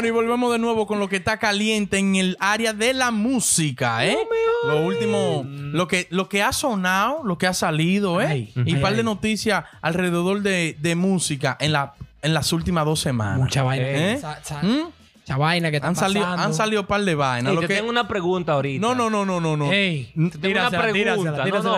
señores, y volvemos de nuevo con lo que está caliente en el área de la música, ¿eh? No, lo último, lo que ha sonado, lo que ha salido, ¿eh? Ay, y un par de noticias alrededor de música en las últimas 2 semanas. Mucha vaina. Mucha vaina que está pasando. Han salido un par de vainas. Yo tengo una pregunta ahorita. No. Ey, tírasela,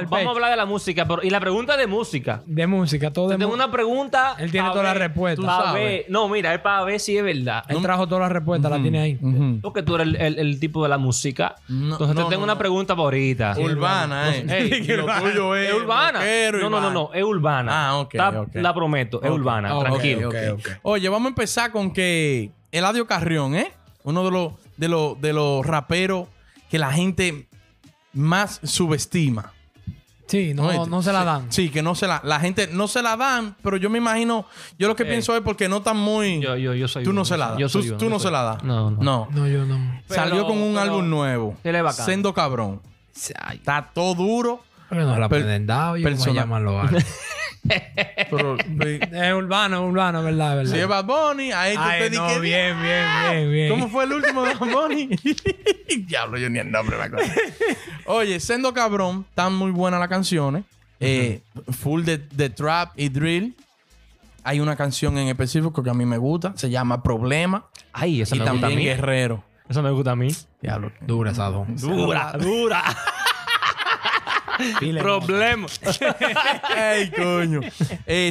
vamos a hablar de la música. Pero, y la pregunta de música. De música, todo de música. Tengo una pregunta. Él tiene todas las respuestas. No, mira, es para ver si es verdad. Él trajo todas las respuestas, las tiene ahí. Porque tú eres el tipo de la música. Entonces te tengo una pregunta para ahorita. Urbana, lo tuyo es urbana. No, es urbana. Ah, ok. La prometo, es urbana. Tranquilo. Oye, vamos a empezar con que Eladio Carrión, ¿eh? Uno de los raperos que la gente más subestima. Sí, no se la dan. Sí, que la gente no se la dan, pero yo me imagino, yo lo que pienso es porque no están muy... Yo soy... Tú no se la das. Tú no se la das. No. No, yo no. Salió con un álbum nuevo. Sendo Cabrón. Está todo duro. Pero no la pueden dar. Yo voy a llamarlo algo. Pero, es urbano, ¿verdad? Si es Bad Bunny, ahí te dije. No, bien. ¿Cómo fue el último de Bad Bunny? Diablo, yo ni el nombre me acuerdo. Oye, Sendo Cabrón, están muy buenas las canciones. Full de trap y drill. Hay una canción en específico que a mí me gusta, se llama Problema. Ay, esa me gusta a mí. Y también Guerrero. Esa me gusta a mí. Diablo, dura esa dos. Dura. Problema. Ey, coño.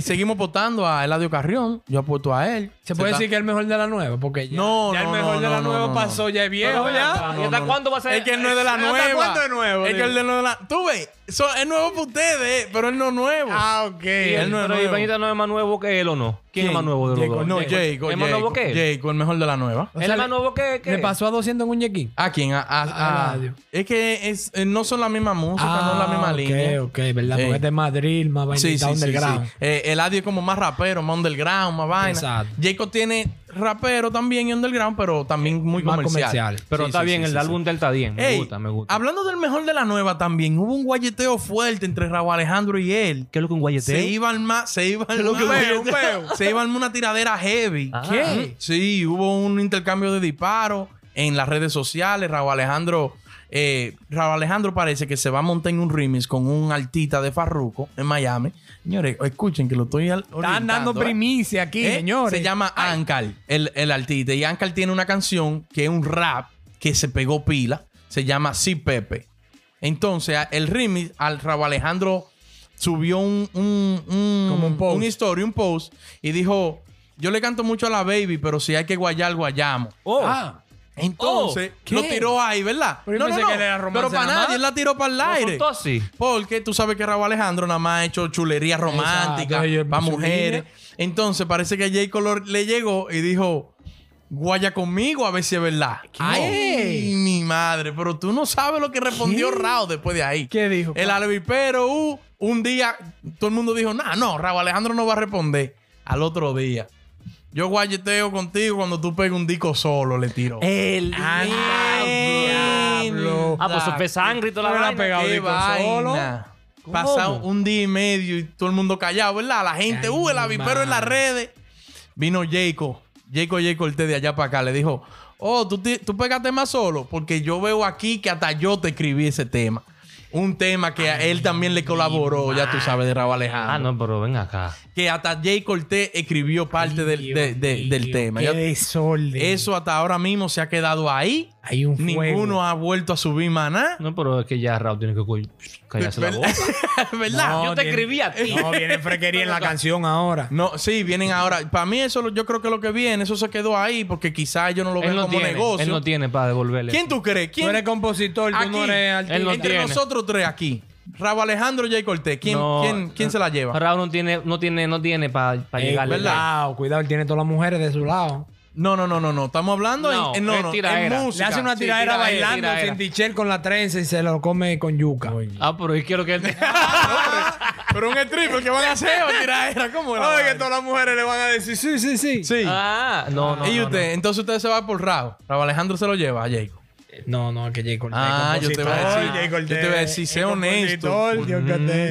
Seguimos votando a Eladio Carrión. Yo apuesto a él. ¿Se puede decir que es el mejor de la nueva? Porque ya, el mejor de la nueva pasó, ya es viejo. ¿Y hasta cuándo va a ser? Es que él no es de la nueva. ¿Hasta cuándo es nuevo? Es que él no es de la... Tú ves, es nuevo para ustedes, pero él no es nuevo. Ah, ok. Él no es nuevo. Pero no es más nuevo que él, ¿o no? ¿Quién es más nuevo de los dos? No, Jhayco. ¿Es más nuevo que él? Jhayco, el mejor de la nueva. ¿Es más nuevo que él? ¿Le pasó a 200 en un yequín? ¿A quién? A Eladio. Es que no son la misma música, no es la misma línea. Ok, ¿verdad? Porque es de Madrid, más vainita underground. Eladio es como más rapero, más underground, más vaina. Exacto. Jhayco tiene rapero también y underground, pero también muy comercial. Pero está bien, el álbum del está bien. Me gusta. Hablando del mejor de la nueva también, hubo un guayeteo fuerte entre Rauw Alejandro y él. ¿Qué es lo que un guayeteo? Se iban una tiradera heavy. ¿Qué? Sí, hubo un intercambio de disparos en las redes sociales. Rauw Alejandro parece que se va a montar en un remix con un artista de Farruko en Miami. Señores, escuchen que lo estoy orientando. Están dando primicia aquí, señores. Se llama Ancal, el artista. Y Ancal tiene una canción que es un rap que se pegó pila. Se llama Sí Pepe. Entonces, el remix, al Rauw Alejandro subió un post y dijo, yo le canto mucho a la baby, pero si hay que guayar, guayamos. Entonces, lo tiró ahí, ¿verdad? No, pero para nadie, él la tiró para el aire. Porque tú sabes que Rauw Alejandro nada más ha hecho chulería romántica para mujeres. Entonces, parece que Jhayco le llegó y dijo, guaya conmigo a ver si es verdad. Ay, mi madre, pero tú no sabes lo que respondió Rauw después de ahí. ¿Qué dijo? El albipero, un día, todo el mundo dijo, no, Rauw Alejandro no va a responder. Al otro día, yo guayeteo contigo cuando tú pegas un disco solo, le tiro. El diablo. Pues se fue sangre y toda la vaina. Pegado disco solo. Pasado un día y medio y todo el mundo callado, ¿verdad? La gente, el avipero en las redes. Vino Jhayco Cortez de allá para acá. Le dijo, tú pegas temas solo porque yo veo aquí que hasta yo te escribí ese tema. Un tema que a él también le colaboró, ya tú sabes, de Rauw Alejandro. No, pero ven acá. Que hasta Jhay Cortez escribió parte del tema. Qué desorden. Eso hasta ahora mismo se ha quedado ahí. Hay un fuego. Ninguno ha vuelto a subir más nada. No, pero es que ya Rauw tiene que callarse la boca. ¿Verdad? No, yo te escribí a ti. No, viene frequería en la canción ahora. No, sí, vienen ahora. Para mí eso yo creo que lo que viene, eso se quedó ahí porque quizás yo no lo veo como negocio. Él no tiene para devolverle. ¿Quién tú crees? ¿Quién? Tú eres compositor, tú no eres artista. Entre nosotros tres aquí. Rauw Alejandro y Jhay Cortez. ¿Quién se la lleva? Rauw no tiene para llegarle. Cuidado, cuidado. Él tiene todas las mujeres de su lado. No. Estamos hablando en música. Le hace una tiradera bailando sin tichel con la trenza y se lo come con yuca. Oye. Pero yo quiero que él... Pero un stripper, ¿qué van a hacer? Tiradera, ¿cómo era? Que todas las mujeres le van a decir sí. ¿Y usted? Entonces usted se va por Rauw. Rauw Alejandro se lo lleva a Jhayco. No, no, que Jhay Cortez. Ah, yo te voy a decir, sé honesto.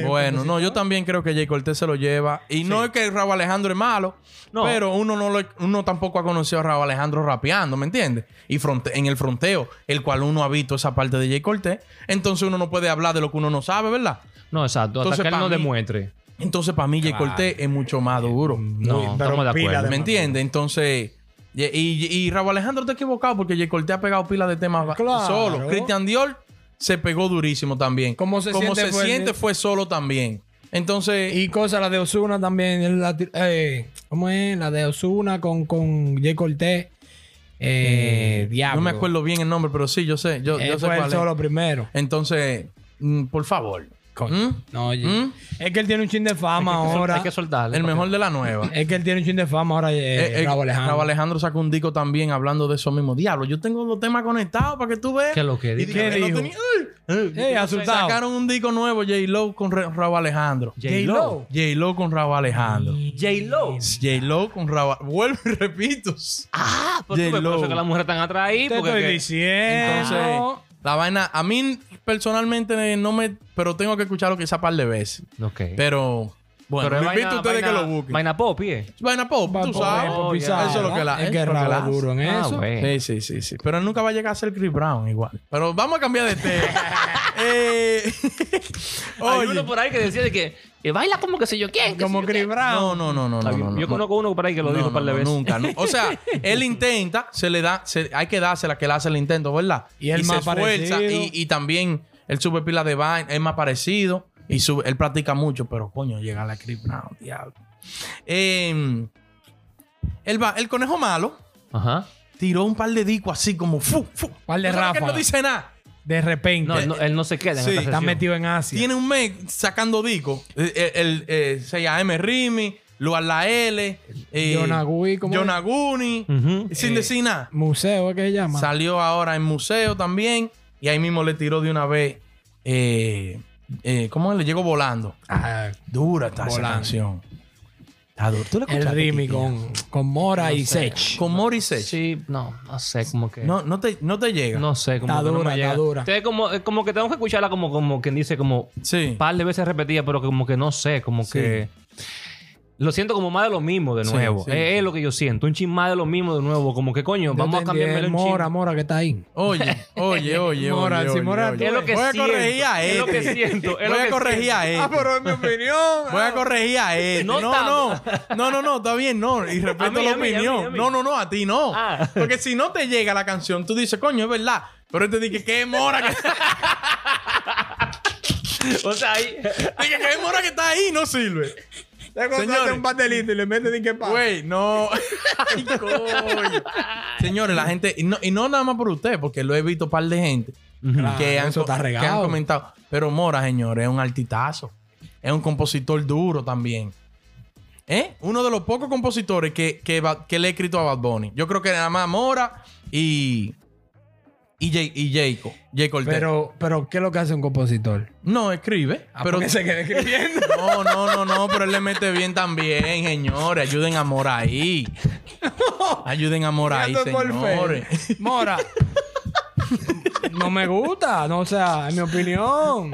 Bueno, no, yo también creo que Jhay Cortez se lo lleva. Y no es que Rauw Alejandro es malo, pero uno tampoco ha conocido a Rauw Alejandro rapeando, ¿me entiendes? Y en el fronteo, el cual uno ha visto esa parte de Jhay Cortez. Entonces uno no puede hablar de lo que uno no sabe, ¿verdad? No, exacto. Hasta que él no demuestre. Entonces, para mí, Jhay Cortez es mucho más duro. No, estamos de acuerdo. ¿Me entiendes? Entonces... Y Rauw Alejandro te ha equivocado porque Jhay Cortez ha pegado pila de temas solo. Christian Dior se pegó durísimo también. Como se siente fue solo también. Entonces... Y cosas, la de Ozuna también. ¿Cómo es? La de Ozuna con Jhay Cortez. Diablo. No me acuerdo bien el nombre, pero sí, yo sé. Yo sé cuál es. Solo primero. Entonces, por favor... No, oye. Es que él tiene un chin de fama ahora. Hay que soltarle. El mejor de la nueva. Es que él tiene un chin de fama ahora. Rauw Alejandro. Rauw Alejandro sacó un disco también hablando de eso mismo. Diablo, yo tengo los temas conectados para que tú veas. ¿Qué es lo que dijo? Sacaron un disco nuevo, J-Lo con Rauw Alejandro. J-Lo. J-Lo con Rauw Alejandro. J-Lo. J-Lo con Rauw Alejandro. Vuelvo y repito. Ah, pues tú me parece que las mujeres están atrás ahí. Te estoy diciendo. Entonces... La vaina, a mí personalmente no me... Pero tengo que escucharlo quizá un par de veces. Ok. Pero... Bueno, pero me invito a ustedes que lo busquen. Vaina pop, ¿eh? Vaina pop, tú sabes. Oh, yeah. Eso es lo que la... Es que Rauw duro en eso. Bueno. Sí. Pero él nunca va a llegar a ser Chris Brown igual. Pero vamos a cambiar de tema. Hay uno por ahí que decía de que baila como que sé yo quién. Como Chris Brown. No. Yo conozco uno por ahí que lo dijo un par de veces. Nunca. O sea, él intenta, hay que dársela que él hace el intento, ¿verdad? Y él se esfuerza. Y también él sube pila de vaina, es más parecido. Y él practica mucho, pero coño, llega a la Chris Brown, diablo. El conejo malo tiró un par de discos así como fu. Par de ráfagas. No dice nada. De repente. No, él no se queda en esta sesión. Está metido en Asia. Tiene un mes sacando discos. El 6AM Rimi, Luar la L, Yonaguni, sin decir nada. Museo, ¿qué se llama? Salió ahora en Museo también. Y ahí mismo le tiró de una vez... ¿cómo le llegó volando? Ah, dura está volando. Esa canción. Está dura. ¿Tú la escuchaste? El Rimi con Mora y Sech. Con Mora y Sech. Sí, no sé cómo que... No te llega. No sé cómo que no me llega. Está dura, está dura. Como que tengo que escucharla como quien dice, como un par de veces repetida, pero como que no sé, como que... Lo siento como más de lo mismo de nuevo. Sí. Es lo que yo siento. Un chin más de lo mismo de nuevo. Como que coño, vamos a cambiarme el Mora que está ahí. Oye. Mora, es lo que voy a corregir a él. Es lo que siento. Voy a corregir a él. Ah, pero es mi opinión. Voy a corregir a él. No, está bien, no. Y respeto la opinión. No, a ti no. Ah. Porque si no te llega la canción, tú dices, coño, es verdad. Pero él te dice, ¿qué es Mora? O sea, ahí. Dije, ¿qué es Mora que está ahí? No sirve. Le compraste un pastelito y le meten en qué pasa. Güey, no. Ay, coño. Señores, la gente... Y no nada más por usted, porque lo he visto un par de gente que han comentado. Pero Mora, señores, es un artistazo. Es un compositor duro también. Uno de los pocos compositores que le he escrito a Bad Bunny. Yo creo que nada más Mora y Jhayco. Jhay Cortez. Pero, ¿qué es lo que hace un compositor? No, escribe. Pero que se quede escribiendo. No, pero él le mete bien también, señores. Ayuden a Mora ahí. Ayuden a Mora ahí, señores. Mora. No me gusta, no, o sea, es mi opinión.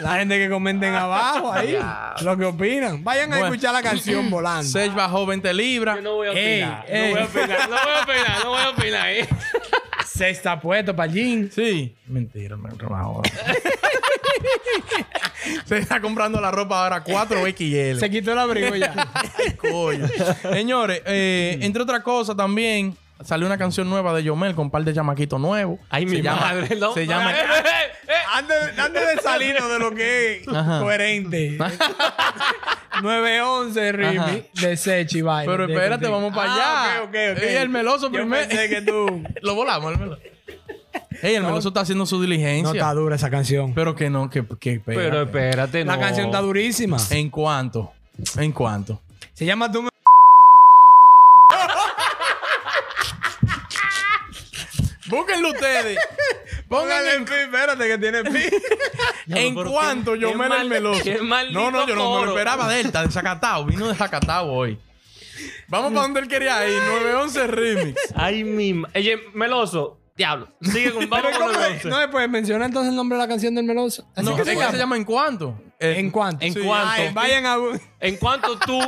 La gente que comenten abajo ahí, lo que opinan. Vayan a escuchar la canción volando. Sech bajó 20 libras. Yo no voy a opinar. No voy a opinar. Se está puesto para Jin. Sí. Mentira, me trabajo. Se está comprando la ropa ahora 4XL. Se quitó el abrigo ya. Ay, coño. Señores, entre otras cosas también... Salió una canción nueva de Yomel con un par de chamaquitos nuevos. Ay, mi madre, ¿no? Se llama... Antes de salirnos de lo que es coherente. 9-11, Rimi, de Sech y Vaina. Pero espérate, vamos para allá. Okay. Ey, el Meloso primero. Yo pensé que tú... Lo volamos, el Meloso. Ey, el Meloso está haciendo su diligencia. No está dura esa canción. Pero que no, que espérate. Pero espérate, no. La canción está durísima. ¿En cuánto? Se llama Tú Me... Búsquenlo ustedes. Pónganle en pi. Espérate que tiene pi. En cuanto yo me el Meloso. No, yo no me lo esperaba de él. Está desacatado. Vino desacatado hoy. Vamos para donde él quería ir. 911 Remix. Ay, mi... Meloso, Diablo. Sigue con Vamos con el once. No, pues menciona entonces el nombre de la canción del Meloso. Así no, que es que se llama En Cuanto. En Cuanto. En Cuanto. Ay, vayan a... En Cuanto tú...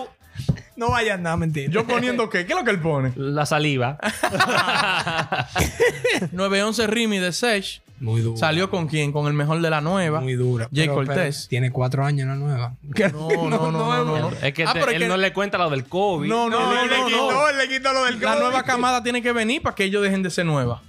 No vayan nada, mentira. ¿Yo poniendo qué? ¿Qué es lo que él pone? La saliva. 911 Rimi de Sech. Muy duro. ¿Salió con quién? Con el mejor de la nueva. Muy dura. Jhay Cortez. Tiene 4 años la nueva. No. Es que él no le cuenta lo del COVID. No, él le quitó lo del COVID. La nueva camada tiene que venir para que ellos dejen de ser nueva.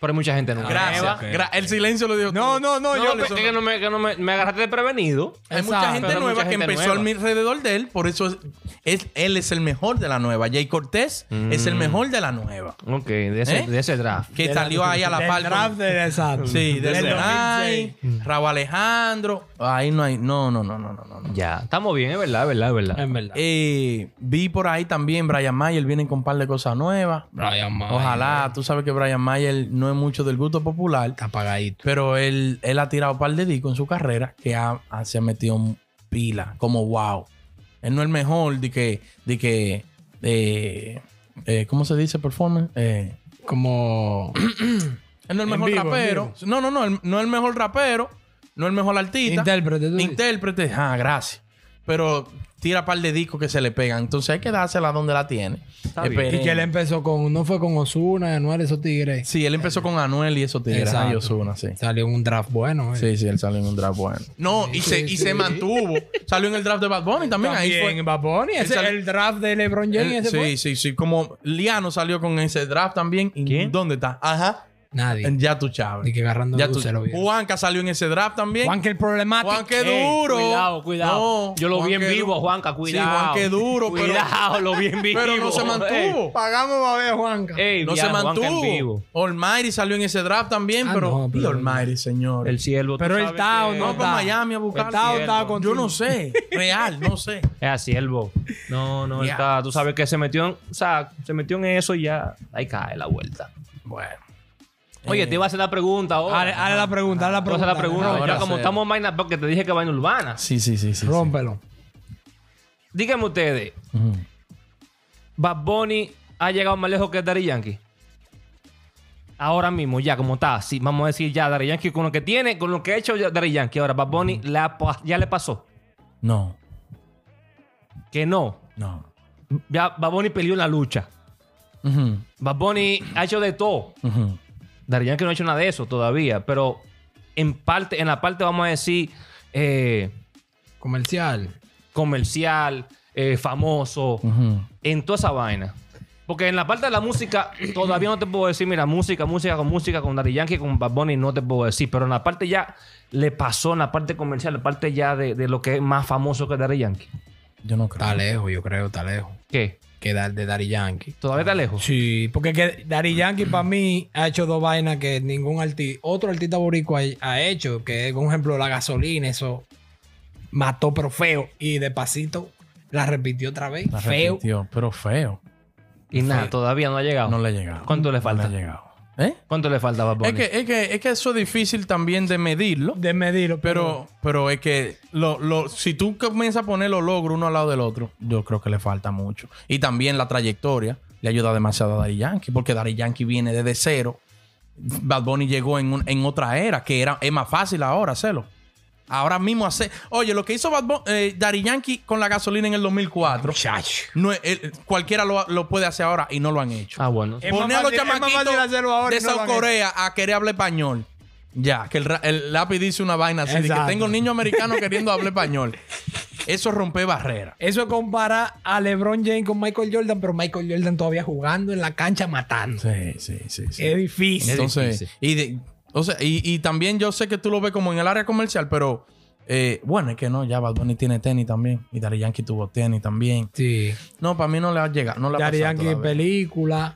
Pero hay mucha gente nueva. Gracias. Okay. El silencio lo dijo. No, yo agarraste de prevenido. Hay mucha gente nueva que empezó alrededor de él. Por eso él es el mejor de la nueva. Jhay Cortez es el mejor de la nueva. Ok, de ese draft. Que salió ahí a la par. Draft de exacto. Sí, de ese Rauw Alejandro. Ahí no hay. No. Ya. Estamos bien, es verdad, es verdad, es verdad. Es verdad. Vi por ahí también Brian Mayer. Vienen con un par de cosas nuevas. Brian Mayer. Ojalá. Tú sabes que Brian Mayer no es mucho del gusto popular. Está apagadito. Pero él ha tirado un par de discos en su carrera que se ha metido pila. Como wow. Él no es el mejor ¿cómo se dice? Performance. Como... él no es el mejor rapero. No es el mejor rapero. No es el mejor artista. Intérprete. Ah, gracias. Pero... tira un par de discos que se le pegan. Entonces hay que dársela donde la tiene. Y que él empezó con... No fue con Ozuna, Anuel, esos tigres. Sí, él empezó con Anuel y esos tigres. Exacto. Y Ozuna, sí. Salió en un draft bueno. Sí, él salió en un draft bueno. Se mantuvo. Salió en el draft de Bad Bunny también. Ahí fue. En Bad Bunny. Ese el draft de LeBron James. Sí. Como Liano salió con ese draft también. ¿Quién? ¿Dónde está? Ajá. Nadie. Ya tú, Chávez. Juanca salió en ese draft también. Juanca el problemático. Juanca duro. Cuidado. No, yo lo vi en vivo, Juanca. Cuidado. Sí, Juanca duro. Cuidado, lo vi en vivo. Pero no se mantuvo. Pagamos a ver, Juanca. No se mantuvo. Almighty salió en ese draft también, pero Almighty, señor. El cielo. Pero él está o no para Miami a buscar. Yo no sé. Real, no sé. Es así, Elbo. No, él está. Tú sabes que se metió en... O sea, se metió en eso y ya... Ahí cae la vuelta. Bueno. Oye, te iba a hacer la pregunta ahora. Hale la pregunta, hale la pregunta. Hale la pregunta. Ya como estamos en vaina, porque te dije que vaina urbana. Sí. Rómpelo. Díganme ustedes, ¿Bad Bunny ha llegado más lejos que Daddy Yankee? Ahora mismo, ya, como está. Sí, vamos a decir ya, Daddy Yankee con lo que tiene, con lo que ha hecho Daddy Yankee. Ahora, ¿Bad Bunny ya le pasó? No. ¿Que no? No. Ya, Bad Bunny peleó en la lucha. Bad Bunny ha hecho de todo. Daddy Yankee no ha hecho nada de eso todavía, pero en la parte vamos a decir comercial, famoso, en toda esa vaina. Porque en la parte de la música todavía no te puedo decir, mira, música con Daddy Yankee, con Bad Bunny no te puedo decir, pero en la parte ya le pasó, en la parte comercial, la parte ya de lo que es más famoso que Daddy Yankee. Yo no creo. Está lejos. ¿Qué? Que de Daddy Yankee. ¿Todavía está lejos? Sí, porque que Daddy Yankee para mí ha hecho dos vainas que ningún otro artista boricua ha hecho, que por ejemplo la gasolina, eso mató pero feo, y Despacito la repitió otra vez. La feo. Repitió, pero feo. Y feo. Nada, todavía no ha llegado. No le ha llegado. ¿Cuánto le falta? No ha llegado. ¿Cuánto le falta, Bad Bunny? Es que eso es difícil también de medirlo. Pero es que si tú comienzas a poner los logros uno al lado del otro, yo creo que le falta mucho. Y también la trayectoria le ayuda demasiado a Daddy Yankee, porque Daddy Yankee viene desde cero. Bad Bunny llegó en otra era, que es más fácil ahora hacerlo. Ahora mismo hacer... Oye, lo que hizo Daddy Yankee con la gasolina en el 2004... Muchacho. Cualquiera lo puede hacer ahora y no lo han hecho. Ah, bueno. Poner a los chamaquitos de South Corea a querer hablar español. Ya, que el lápiz dice una vaina así. De que tengo un niño americano queriendo hablar español. Eso rompe barreras. Eso compara a LeBron James con Michael Jordan, pero Michael Jordan todavía jugando en la cancha matando. Sí. Es difícil. Entonces... Y también yo sé que tú lo ves como en el área comercial, pero bueno, es que no, ya Bad Bunny tiene tenis también. Y Daddy Yankee tuvo tenis también. Sí. No, para mí no le ha llegado. No le ha pasado. Daddy Yankee película.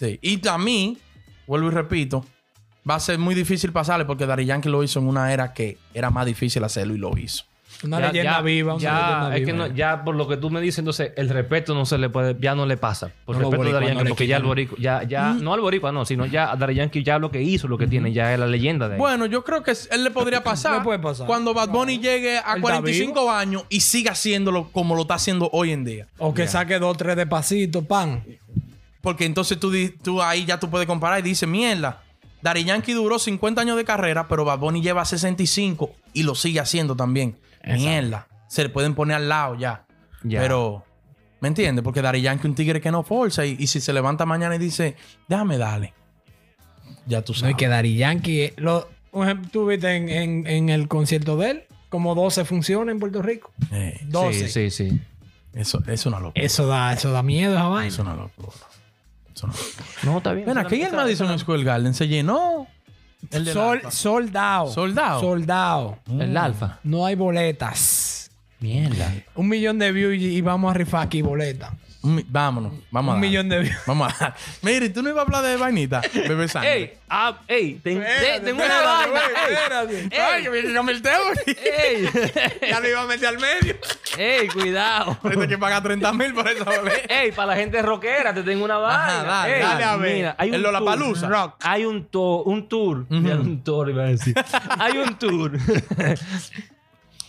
Sí. Y a mí, vuelvo y repito, va a ser muy difícil pasarle porque Daddy Yankee lo hizo en una era que era más difícil hacerlo y lo hizo. Una leyenda viva. Ya por lo que tú me dices, entonces el respeto no se le puede, ya no le pasa. Por respeto a Daddy Yankee, porque ya el boricua, no al boricua, no, sino ya a Daddy Yankee ya lo que hizo, lo que tiene, ya es la leyenda de él. Bueno, yo creo que él le podría pasar, le puede pasar cuando Bad Bunny llegue a 45 años y siga haciéndolo como lo está haciendo hoy en día. O que saque 2 o 3 de pasito, pan. Porque entonces tú ahí ya tú puedes comparar y dices, mierda, Daddy Yankee duró 50 años de carrera, pero Bad Bunny lleva 65 y lo sigue haciendo también. Exacto. Mierda. Se le pueden poner al lado ya. Yeah. Pero, ¿me entiendes? Porque Daddy Yankee un tigre que no forza y si se levanta mañana y dice, déjame darle. Ya tú sabes. No, que Daddy Yankee, tú viste en el concierto de él, como 12 funciones en Puerto Rico. 12. Sí, sí, sí. Eso es una locura. Eso da miedo esa vaina. Es una locura. No, está bien. Ven, aquí el Madison Square Garden se llenó. El soldado. Soldado. El Alfa. No hay boletas. Mierda. 1 millón de views y vamos a rifar aquí boletas. Vámonos. Vamos a dar. 1 millón de views. Vamos a dar. Mire, tú no ibas a hablar de vainita, bebé sangre. Tengo una vaina. Espérate. No me el tema. Ya lo iba a meter al medio. Cuidado. Tienes que pagar 30,000 por esa bebé. Para la gente rockera, te tengo una vaina. Dale a ver. Mira, hay un Lollapalooza. Rock. Hay un tour. Un tour, iba a decir. Hay un tour.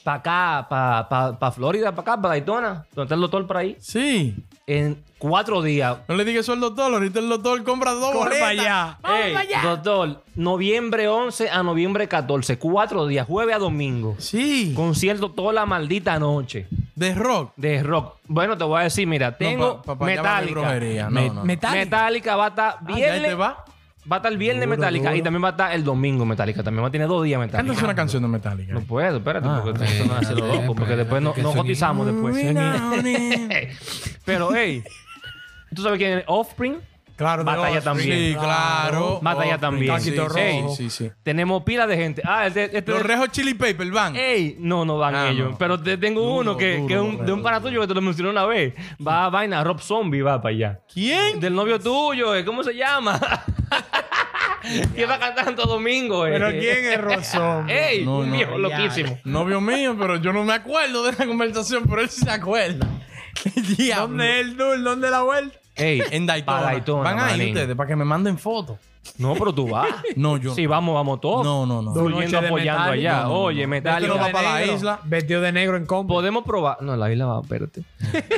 Para acá, para Florida, para acá, para Daytona, donde está el doctor por ahí. Sí. En 4 días. No le digas eso al doctor, ahorita el doctor compra 2 boletas. Para allá. Para allá. Doctor, noviembre 11 a noviembre 14, 4 días, jueves a domingo. Sí. Concierto toda la maldita noche. ¿De rock? De rock. Bueno, te voy a decir, mira, tengo Metallica. Metallica va a estar viernes. ¿Ya te va? Va a estar el viernes Metallica y también va a estar el domingo Metallica. También va a tener 2 días Metallica. ¿Cuál es una canción de Metallica? No puedo, espérate, porque eso no hace lo loco, porque después no cotizamos después. Pero, ¿tú sabes quién es? Offspring. Claro, Batalla también. Sí, claro. Batalla también. Sí. Tenemos pila de gente. Los Rejos Chili Paper van. No van ellos. No. Pero tengo uno que es de un pana tuyo que te lo mencioné una vez. Va a vaina, Rob Zombie va para allá. ¿Quién? Del novio tuyo, ¿cómo se llama? ¿Quién va a cantar Santo Domingo? ¿Pero quién es Rob Zombie? Un viejo loquísimo. Novio mío, pero yo no me acuerdo de la conversación, pero él sí se acuerda. ¿Dónde es el tour? ¿Dónde es la vuelta? En Daytona. Van a ir ustedes para que me manden fotos. No, pero tú vas. No, yo. Sí, vamos todos. No. Estoy apoyando allá. Oye, Metallica. Vestido para la isla. Vestido de negro en combo. Podemos probar. No, la isla va, espérate.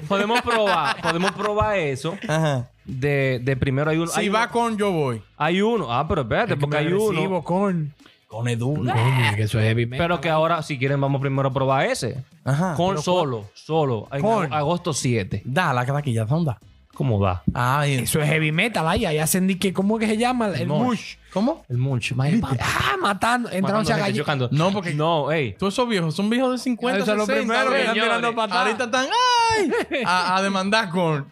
Podemos probar eso. Ajá. De primero hay uno. Si va con, yo voy. Hay uno. Pero espérate, es porque hay uno. Con Edu. Que eso es heavy metal. Pero que ahora, si quieren, vamos primero a probar ese. Ajá. Con solo. Con agosto 7. Dala, que aquí ya sonda. ¿Cómo va? Eso es heavy metal. Ahí hacen que, ¿cómo que se llama? El mush. ¿Cómo? El mush. Matando. Entraron a gallinas. No, porque... No, todos esos viejos. Son viejos de 50, 60. Los primeros que están tirando patadas. Ahorita están... A demandar Korn.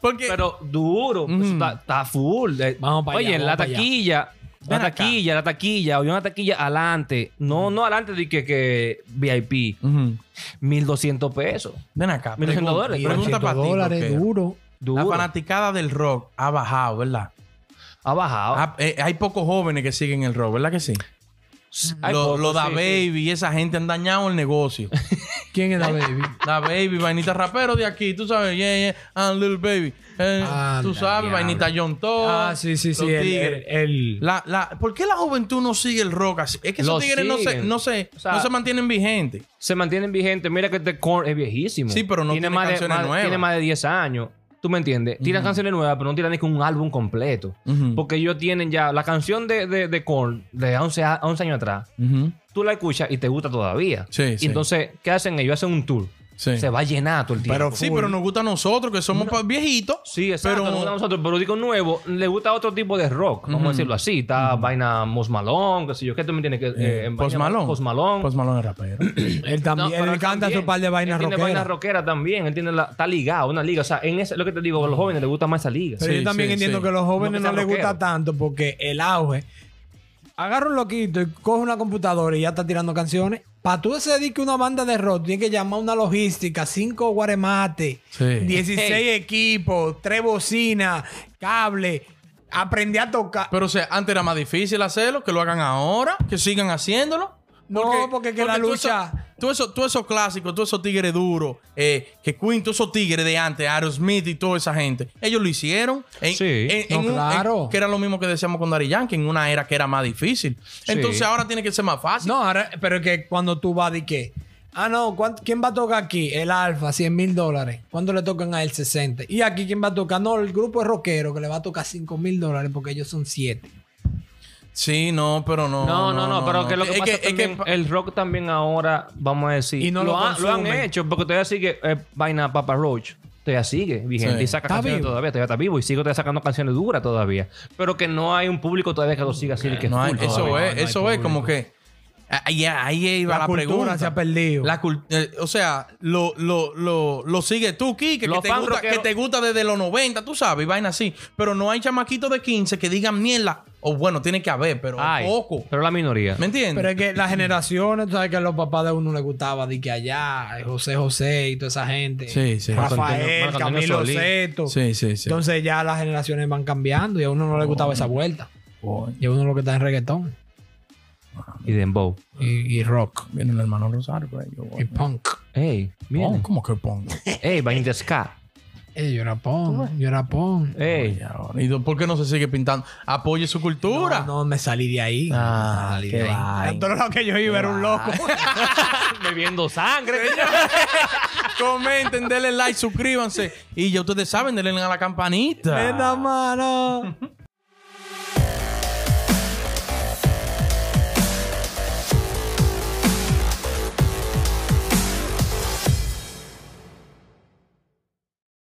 Porque... Pero duro. Está full. Vamos para allá. Oye, la taquilla... La taquilla, había una taquilla adelante. No adelante de que VIP. 1,200 pesos. Ven acá. $1,200. Pregunta para ti. Dólares, duro. La fanaticada del rock ha bajado, ¿verdad? Ha bajado. Hay pocos jóvenes que siguen el rock, ¿verdad que sí? Lo da Baby y esa gente han dañado el negocio. ¿Quién es Da Baby? Da Baby, vainita rapero de aquí, tú sabes, and Little Baby. Tú sabes, vainita John Todd. Sí. ¿Por qué la juventud no sigue el rock así? Es que esos tigres no se mantienen vigentes. Se mantienen vigentes. Mira que este Korn es viejísimo. Sí, pero no tiene canciones nuevas. Tiene más de 10 años. ¿Tú me entiendes? Tiran canciones nuevas, pero no tiran ni con un álbum completo. Porque ellos tienen ya... La canción de Korn, de 11 años atrás, tú la escuchas y te gusta todavía. Sí. Entonces, ¿qué hacen ellos? Hacen un tour. Sí. Se va a llenar todo el tiempo. Pero nos gusta a nosotros, que somos viejitos. Sí, exacto. Pero... Nos gusta a nosotros, pero digo nuevo, le gusta otro tipo de rock. Vamos a decirlo así. Está vaina Post Malone, qué sé yo. ¿Qué tú me tienes que...? Post Malone. Post Malone es rapero. Él también. Él canta su par de vainas rockeras. Él tiene vainas rockeras también. Él tiene está ligado a una liga. O sea, en eso es lo que te digo. A los jóvenes les gusta más esa liga. Pero yo también entiendo que a los jóvenes no les gusta tanto porque el auge... Agarra un loquito y coge una computadora y ya está tirando canciones. Para tú se dedique una banda de rock, tienes que llamar una logística, 5 guaremates, 16 equipos, 3 bocinas, cable. Aprendí a tocar. Pero o sea, antes era más difícil hacerlo, que lo hagan ahora, que sigan haciéndolo. Porque la lucha... Todos esos clásicos, todos esos tigres duros, que Queen, todos esos tigres de antes, Aerosmith y toda esa gente, ellos lo hicieron. Que era lo mismo que decíamos con Daddy Yankee, en una era que era más difícil. Entonces ahora tiene que ser más fácil. No, ahora, pero es que cuando tú vas de que Ah, no. ¿Quién va a tocar aquí? El Alfa, $100,000. ¿Cuándo le tocan a él? 60. ¿Y aquí quién va a tocar? No, el grupo es rockero que le va a tocar $5,000 porque ellos son 7. Sí, no, pero no. No, pero que lo que pasa es también, que el rock también ahora, vamos a decir, y no lo han hecho, porque todavía sigue vaina Papa Roach. Todavía sigue vigente, sí, y saca canciones todavía, todavía está vivo y sigue todavía sacando canciones duras todavía. Pero que no hay un público todavía que lo siga así. Que no hay, eso todavía, es, no, eso es como que... Ahí iba la pregunta. La cultura se ha perdido. O sea, lo sigues tú, Kike, que te gusta desde los 90, tú sabes, y vaina así. Pero no hay chamaquitos de 15 que digan mierda. O bueno, tiene que haber, pero poco. Pero la minoría. ¿Me entiendes? Pero es que las generaciones, tú sabes que a los papás de uno les gustaba de que allá, José José y toda esa gente. Sí, sí. Rafael, Camilo Seto. Sí, sí, sí. Entonces ya las generaciones van cambiando y a uno no le gustaba esa vuelta. Y a uno lo que está en reggaetón. Y dembow. Y rock. Viene el hermano Rosario. Y punk. Ey, miren. ¿Cómo que punk? Ey, vaina de ska. Ey, yo era punk. Ey. ¿Y por qué no se sigue pintando? Apoye su cultura. No, me salí de ahí. Salí de ahí. Todo lo que yo iba era un loco. Bebiendo sangre. Comenten, denle like, suscríbanse. Y ya ustedes saben, denle a la campanita. Ven la mano.